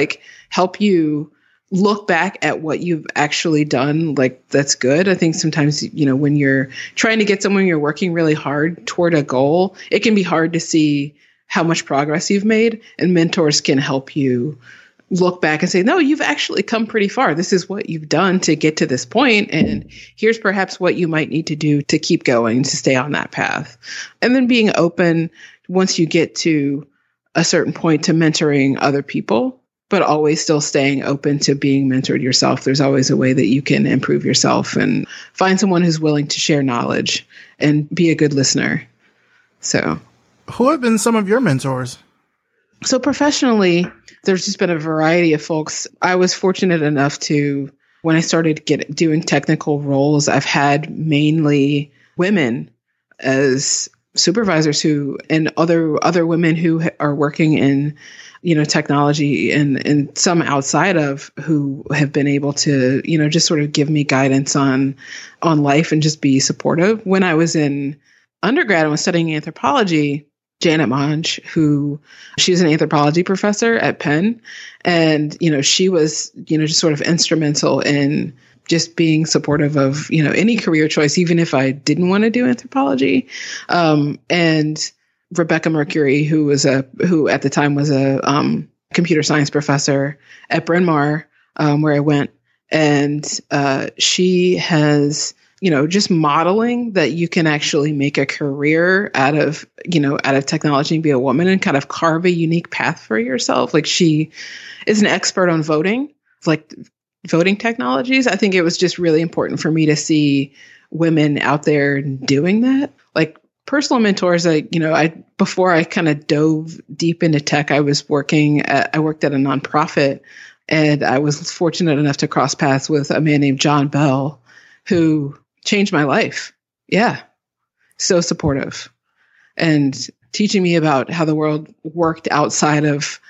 help you look back at what you've actually done. That's good. I think sometimes, when you're trying to get someone, you're working really hard toward a goal, it can be hard to see how much progress you've made, and mentors can help you look back and say, no, you've actually come pretty far. This is what you've done to get to this point, and here's perhaps what you might need to do to keep going, to stay on that path. And then being open, once you get to a certain point, to mentoring other people but always still staying open to being mentored yourself. There's always a way that you can improve yourself and find someone who's willing to share knowledge and be a good listener. So, who have been some of your mentors? So professionally, there's just been a variety of folks. I was fortunate enough to, when I started doing technical roles, I've had mainly women as supervisors who, and other women who are working in, you know, technology and some outside of, who have been able to, you know, just sort of give me guidance on life and just be supportive. When I was in undergrad and was studying anthropology, Janet Monge, she's an anthropology professor at Penn. And, you know, she was, you know, just sort of instrumental in just being supportive of, you know, any career choice, even if I didn't want to do anthropology. And Rebecca Mercury, who at the time was a computer science professor at Bryn Mawr, where I went. And she has, you know, just modeling that you can actually make a career out of technology and be a woman and kind of carve a unique path for yourself. Like, she is an expert on voting, like voting technologies. I think it was just really important for me to see women out there doing that. Like, personal mentors, before I kind of dove deep into tech, I worked at a nonprofit, and I was fortunate enough to cross paths with a man named John Bell, who changed my life. Yeah. So supportive. And teaching me about how the world worked outside of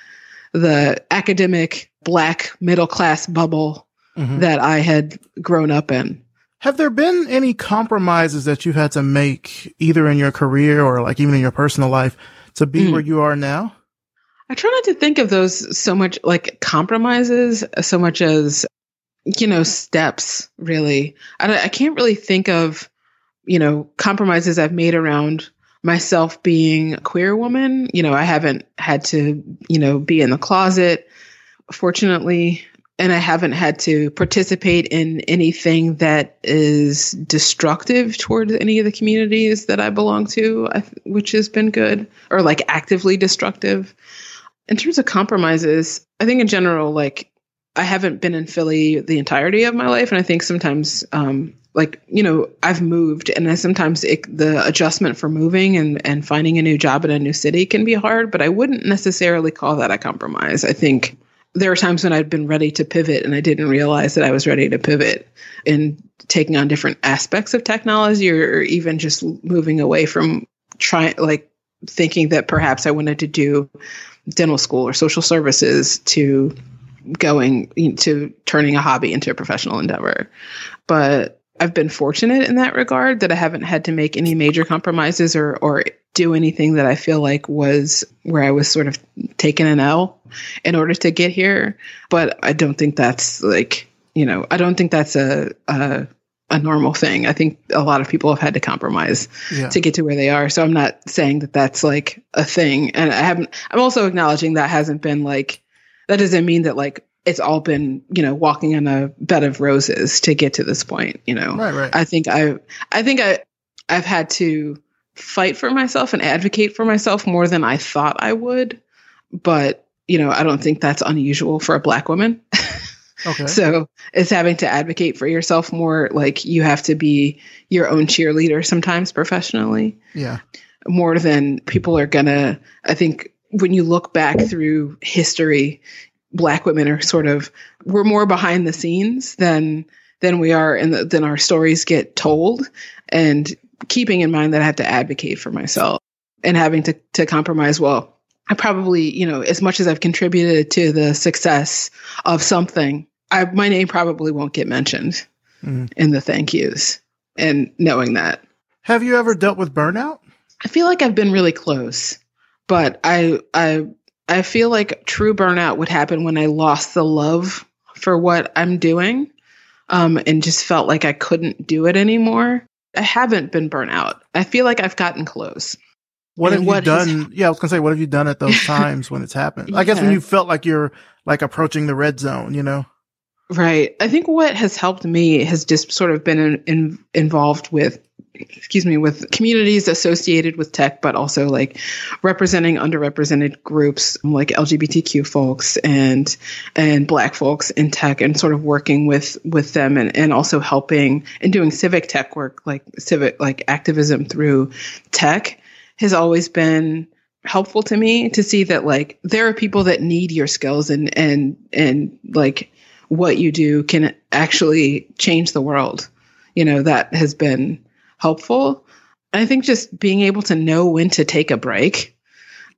the academic Black middle class bubble that I had grown up in. Have there been any compromises that you've had to make either in your career or like even in your personal life to be where you are now? I try not to think of those so much like compromises so much as, you know, steps, really. I can't really think of, you know, compromises I've made around myself being a queer woman. You know, I haven't had to, you know, be in the closet, fortunately, and I haven't had to participate in anything that is destructive towards any of the communities that I belong to, which has been good, or like actively destructive. In terms of compromises, I think in general, like, I haven't been in Philly the entirety of my life. And I think sometimes, like, you know, I've moved, and I sometimes the adjustment for moving and finding a new job in a new city can be hard, but I wouldn't necessarily call that a compromise. I think there are times when I'd been ready to pivot and I didn't realize that I was ready to pivot in taking on different aspects of technology, or even just moving away from thinking that perhaps I wanted to do dental school or social services to going to turning a hobby into a professional endeavor. But I've been fortunate in that regard that I haven't had to make any major compromises or do anything that I feel like was where I was sort of taking an L in order to get here. But I don't think that's like, you know, I don't think that's a normal thing. I think a lot of people have had to compromise to get to where they are. So I'm not saying that that's like a thing. And I'm also acknowledging that hasn't been like, that doesn't mean that like it's all been, you know, walking on a bed of roses to get to this point, you know. Right. I think I've had to fight for myself and advocate for myself more than I thought I would, but you know, I don't think that's unusual for a Black woman. Okay. So it's having to advocate for yourself more. Like, you have to be your own cheerleader sometimes professionally. Yeah. More than people are gonna, I think. When you look back through history, Black women are we're more behind the scenes than we are, and then our stories get told. And keeping in mind that I have to advocate for myself and having to compromise. Well, I probably, you know, as much as I've contributed to the success of something, my name probably won't get mentioned in the thank yous, and knowing that. Have you ever dealt with burnout? I feel like I've been really close. But I feel like true burnout would happen when I lost the love for what I'm doing, and just felt like I couldn't do it anymore. I haven't been burnt out. I feel like I've gotten close. What have you done at those times when it's happened? I guess when you felt like you're like approaching the red zone, you know? Right. I think what has helped me has just sort of been involved with with communities associated with tech, but also like representing underrepresented groups like LGBTQ folks and Black folks in tech, and sort of working with them and also helping and doing civic tech work, like civic, like activism through tech has always been helpful to me to see that like there are people that need your skills and like what you do can actually change the world. You know, that has been helpful. I think just being able to know when to take a break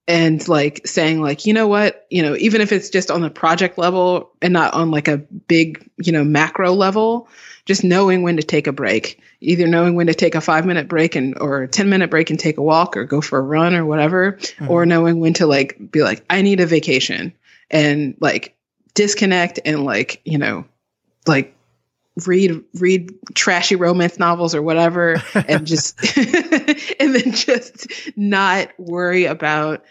and like saying like, you know what, you know, even if it's just on the project level and not on like a big, you know, macro level, just knowing when to take a break, either knowing when to take a 5-minute break and or a 10-minute break and take a walk or go for a run or whatever, mm-hmm. or knowing when to like be like, I need a vacation and like disconnect and like, you know, like read trashy romance novels or whatever and just and then just not worry about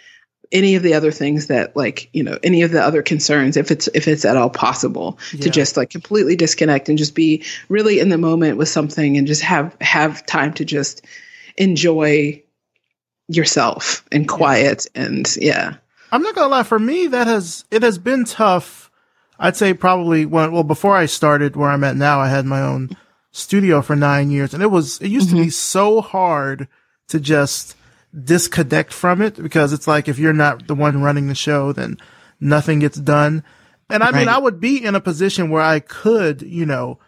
any of the other things that like, you know, any of the other concerns, if it's at all possible to just like completely disconnect and just be really in the moment with something and just have time to just enjoy yourself and quiet. And I'm not gonna lie, for me it has been tough. I'd say probably before I started where I'm at now, I had my own studio for 9 years, and it used mm-hmm. to be so hard to just disconnect from it, because it's like, if you're not the one running the show, then nothing gets done. And I mean, I would be in a position where I could, you know,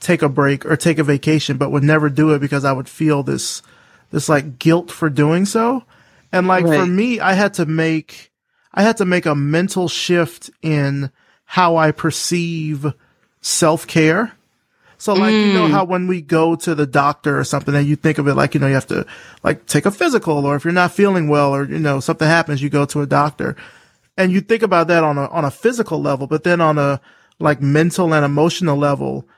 take a break or take a vacation, but would never do it because I would feel this like guilt for doing so. And like for me, I had to make a mental shift in how I perceive self-care. So like, you know how when we go to the doctor or something and you think of it like, you know, you have to like take a physical, or if you're not feeling well or, you know, something happens, you go to a doctor and you think about that on a physical level, but then on a like mental and emotional level,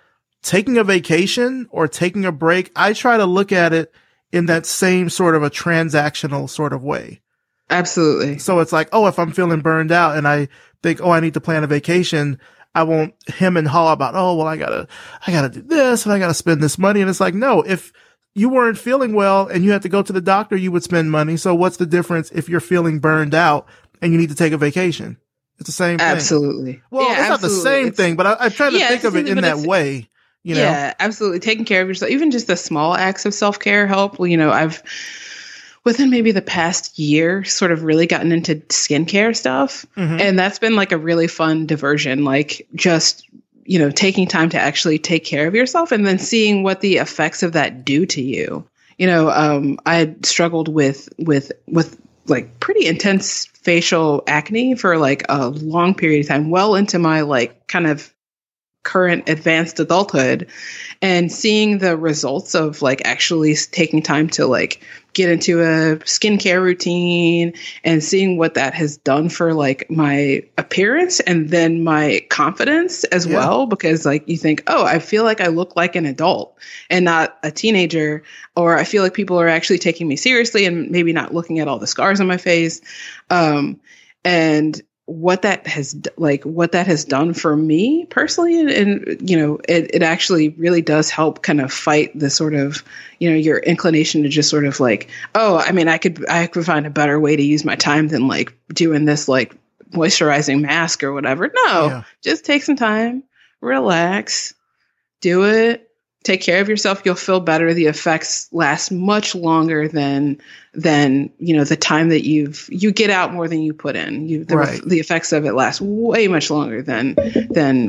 taking a vacation or taking a break, I try to look at it in that same sort of a transactional sort of way. Absolutely. So it's like, oh, if I'm feeling burned out and I think, oh, I need to plan a vacation, I won't hem and haw about, oh, well, I gotta do this and I gotta spend this money. And it's like, no, if you weren't feeling well and you had to go to the doctor, you would spend money. So what's the difference if you're feeling burned out and you need to take a vacation? It's the same thing. Absolutely. Well, yeah, it's absolutely. Not the same thing, but I try to think of it in that way. You know? Yeah, absolutely. Taking care of yourself, even just the small acts of self-care help. Well, you know, I've within maybe the past year, sort of really gotten into skincare stuff. Mm-hmm. And that's been like a really fun diversion, like just, you know, taking time to actually take care of yourself and then seeing what the effects of that do to you. You know, I had struggled with like pretty intense facial acne for like a long period of time, well into my like kind of current advanced adulthood, and seeing the results of like actually taking time to like get into a skincare routine and seeing what that has done for like my appearance and then my confidence as well, because like you think, oh, I feel like I look like an adult and not a teenager, or I feel like people are actually taking me seriously and maybe not looking at all the scars on my face. And what that has done for me personally. And you know, it actually really does help kind of fight the sort of, you know, your inclination to just sort of like, oh, I mean, I could find a better way to use my time than like doing this like moisturizing mask or whatever. No, just take some time, relax, do it, take care of yourself. You'll feel better. The effects last much longer than, you know, the time that you get out more than you put in. The effects of it last way much longer than,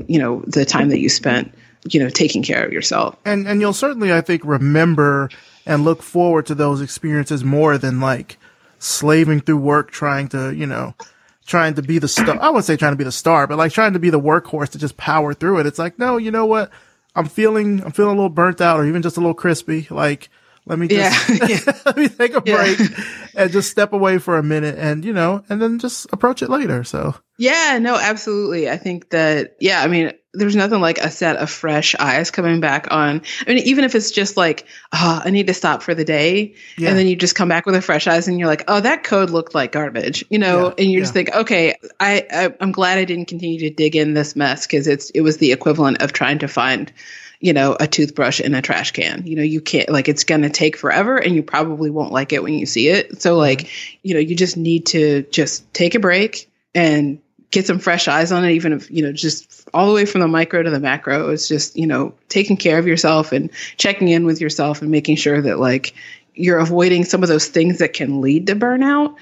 you know, the time that you spent, you know, taking care of yourself. And you'll certainly, I think, remember and look forward to those experiences more than like slaving through work, trying to be the star. I wouldn't say trying to be the star, but like trying to be the workhorse to just power through it. It's like, no, you know what? I'm feeling a little burnt out, or even just a little crispy. Like, let me take a break and just step away for a minute, and, you know, and then just approach it later. So, yeah, no, absolutely. I think that, I mean, there's nothing like a set of fresh eyes coming back on. I mean, even if it's just like, I need to stop for the day. Yeah. And then you just come back with a fresh eyes and you're like, oh, that code looked like garbage, you know? Yeah. And you just think, okay, I'm glad I didn't continue to dig in this mess, because it was the equivalent of trying to find, you know, a toothbrush in a trash can. You know, you can't, like, it's going to take forever and you probably won't like it when you see it. So like, you know, you just need to just take a break and get some fresh eyes on it, even if, you know, just all the way from the micro to the macro. It's just, you know, taking care of yourself and checking in with yourself and making sure that, like, you're avoiding some of those things that can lead to burnout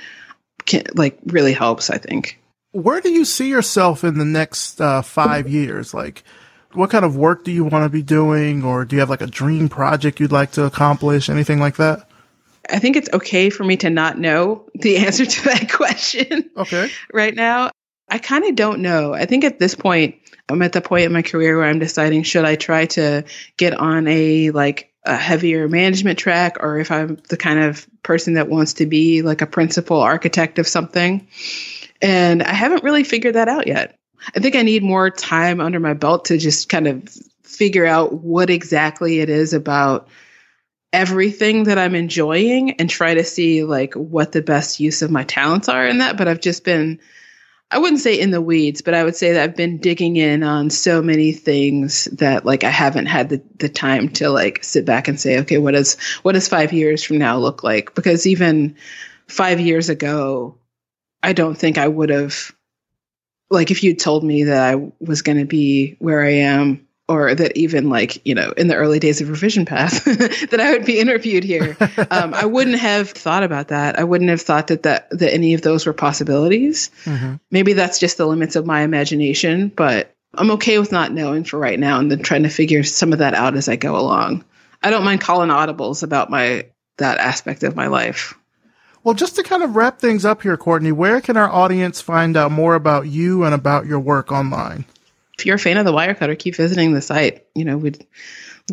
really helps, I think. Where do you see yourself in the next 5 years? Like, what kind of work do you want to be doing? Or do you have like a dream project you'd like to accomplish? Anything like that? I think it's okay for me to not know the answer to that question. Okay. Right now, I kind of don't know. I think at this point, I'm at the point in my career where I'm deciding, should I try to get on a heavier management track, or if I'm the kind of person that wants to be like a principal architect of something. And I haven't really figured that out yet. I think I need more time under my belt to just kind of figure out what exactly it is about everything that I'm enjoying and try to see like what the best use of my talents are in that. But I've just been, I wouldn't say in the weeds, but I would say that I've been digging in on so many things that like I haven't had the time to like sit back and say, okay, what does 5 years from now look like? Because even 5 years ago, I don't think I would have, like, if you told me that I was going to be where I am, or that even like, you know, in the early days of Revision Path, that I would be interviewed here, I wouldn't have thought about that. I wouldn't have thought that any of those were possibilities. Mm-hmm. Maybe that's just the limits of my imagination, but I'm okay with not knowing for right now and then trying to figure some of that out as I go along. I don't mind calling audibles about that aspect of my life. Well, just to kind of wrap things up here, Courtney, where can our audience find out more about you and about your work online? If you're a fan of The Wirecutter, keep visiting the site. You know, we'd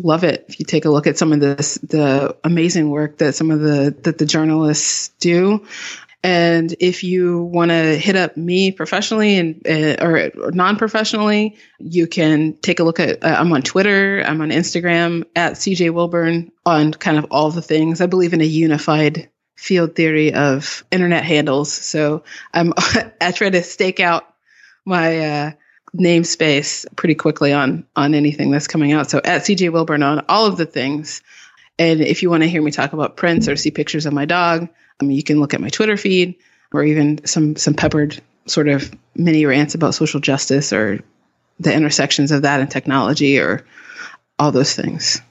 love it if you take a look at some of the amazing work that that the journalists do. And if you want to hit up me professionally or non-professionally, you can take a look at, I'm on Twitter, I'm on Instagram, @CJ Wilburn, on kind of all the things. I believe in a unified field theory of internet handles. So I try to stake out my namespace pretty quickly on anything that's coming out. So @CJ Wilburn on all of the things. And if you want to hear me talk about prints or see pictures of my dog, you can look at my Twitter feed, or even some peppered sort of mini rants about social justice or the intersections of that and technology or all those things.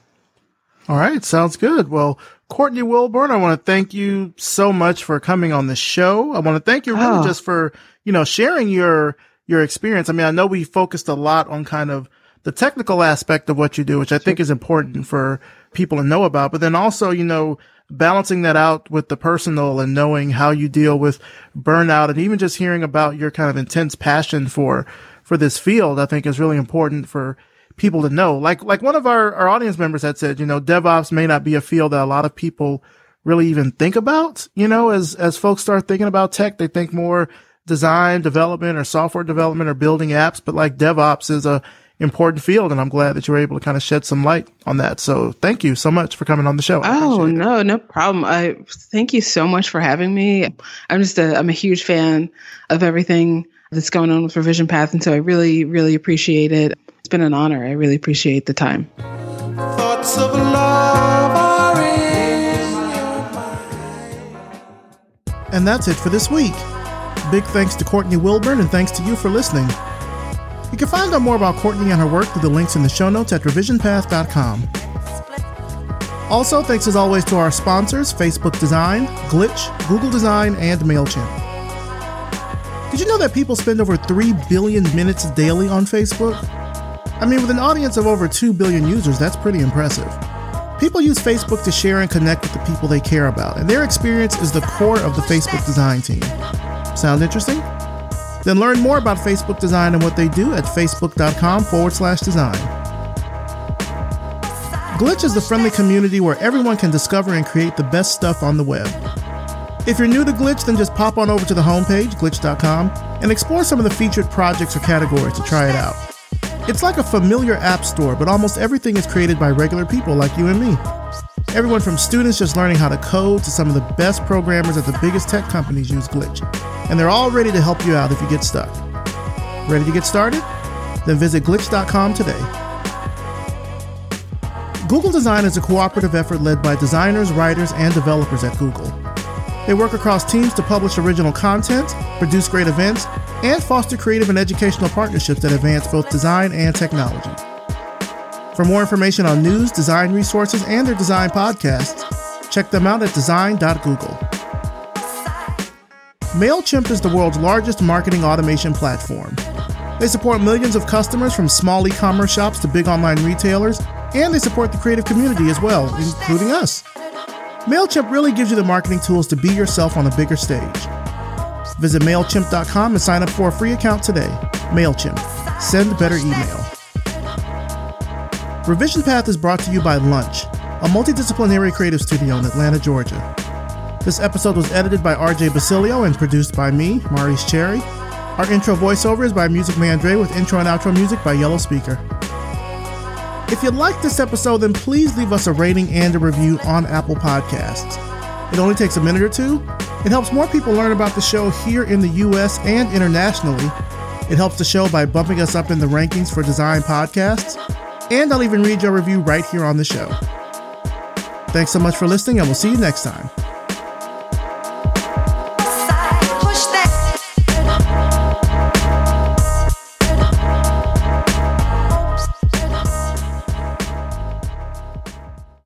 All right. Sounds good. Well, Courtney Wilburn, I want to thank you so much for coming on the show. I want to thank you really just for, you know, sharing your experience. I mean, I know we focused a lot on kind of the technical aspect of what you do, which I think is important for people to know about, but then also, you know, balancing that out with the personal and knowing how you deal with burnout, and even just hearing about your kind of intense passion for this field, I think is really important for people to know. Like one of our audience members had said, you know, DevOps may not be a field that a lot of people really even think about. You know, as folks start thinking about tech, they think more design development or software development or building apps, but like DevOps is a important field, and I'm glad that you were able to kind of shed some light on that. So thank you so much for coming on the show. No problem. I thank you so much for having me. I'm a huge fan of everything that's going on with Revision Path, and so I really, really appreciate it. It's been an honor. I really appreciate the time. Thoughts of love are in your mind. And that's it for this week. Big thanks to Courtney Wilburn, and thanks to you for listening. You can find out more about Courtney and her work through the links in the show notes at revisionpath.com. Also, thanks as always to our sponsors, Facebook Design, Glitch, Google Design, and MailChimp. Did you know that people spend over 3 billion minutes daily on Facebook? I mean, with an audience of over 2 billion users, that's pretty impressive. People use Facebook to share and connect with the people they care about, and their experience is the core of the Facebook Design team. Sound interesting? Then learn more about Facebook Design and what they do at facebook.com/design. Glitch is the friendly community where everyone can discover and create the best stuff on the web. If you're new to Glitch, then just pop on over to the homepage, glitch.com, and explore some of the featured projects or categories to try it out. It's like a familiar app store, but almost everything is created by regular people like you and me. Everyone from students just learning how to code to some of the best programmers at the biggest tech companies use Glitch. And they're all ready to help you out if you get stuck. Ready to get started? Then visit glitch.com today. Google Design is a cooperative effort led by designers, writers, and developers at Google. They work across teams to publish original content, produce great events, and foster creative and educational partnerships that advance both design and technology. For more information on news, design resources, and their design podcasts, check them out at design.google. MailChimp is the world's largest marketing automation platform. They support millions of customers from small e-commerce shops to big online retailers, and they support the creative community as well, including us. MailChimp really gives you the marketing tools to be yourself on a bigger stage. Visit MailChimp.com and sign up for a free account today. MailChimp. Send better email. Revision Path is brought to you by Lunch, a multidisciplinary creative studio in Atlanta, Georgia. This episode was edited by RJ Basilio and produced by me, Maurice Cherry. Our intro voiceover is by Music Man Dre with intro and outro music by Yellow Speaker. If you liked this episode, then please leave us a rating and a review on Apple Podcasts. It only takes a minute or two. It helps more people learn about the show here in the U.S. and internationally. It helps the show by bumping us up in the rankings for design podcasts. And I'll even read your review right here on the show. Thanks so much for listening, and we'll see you next time.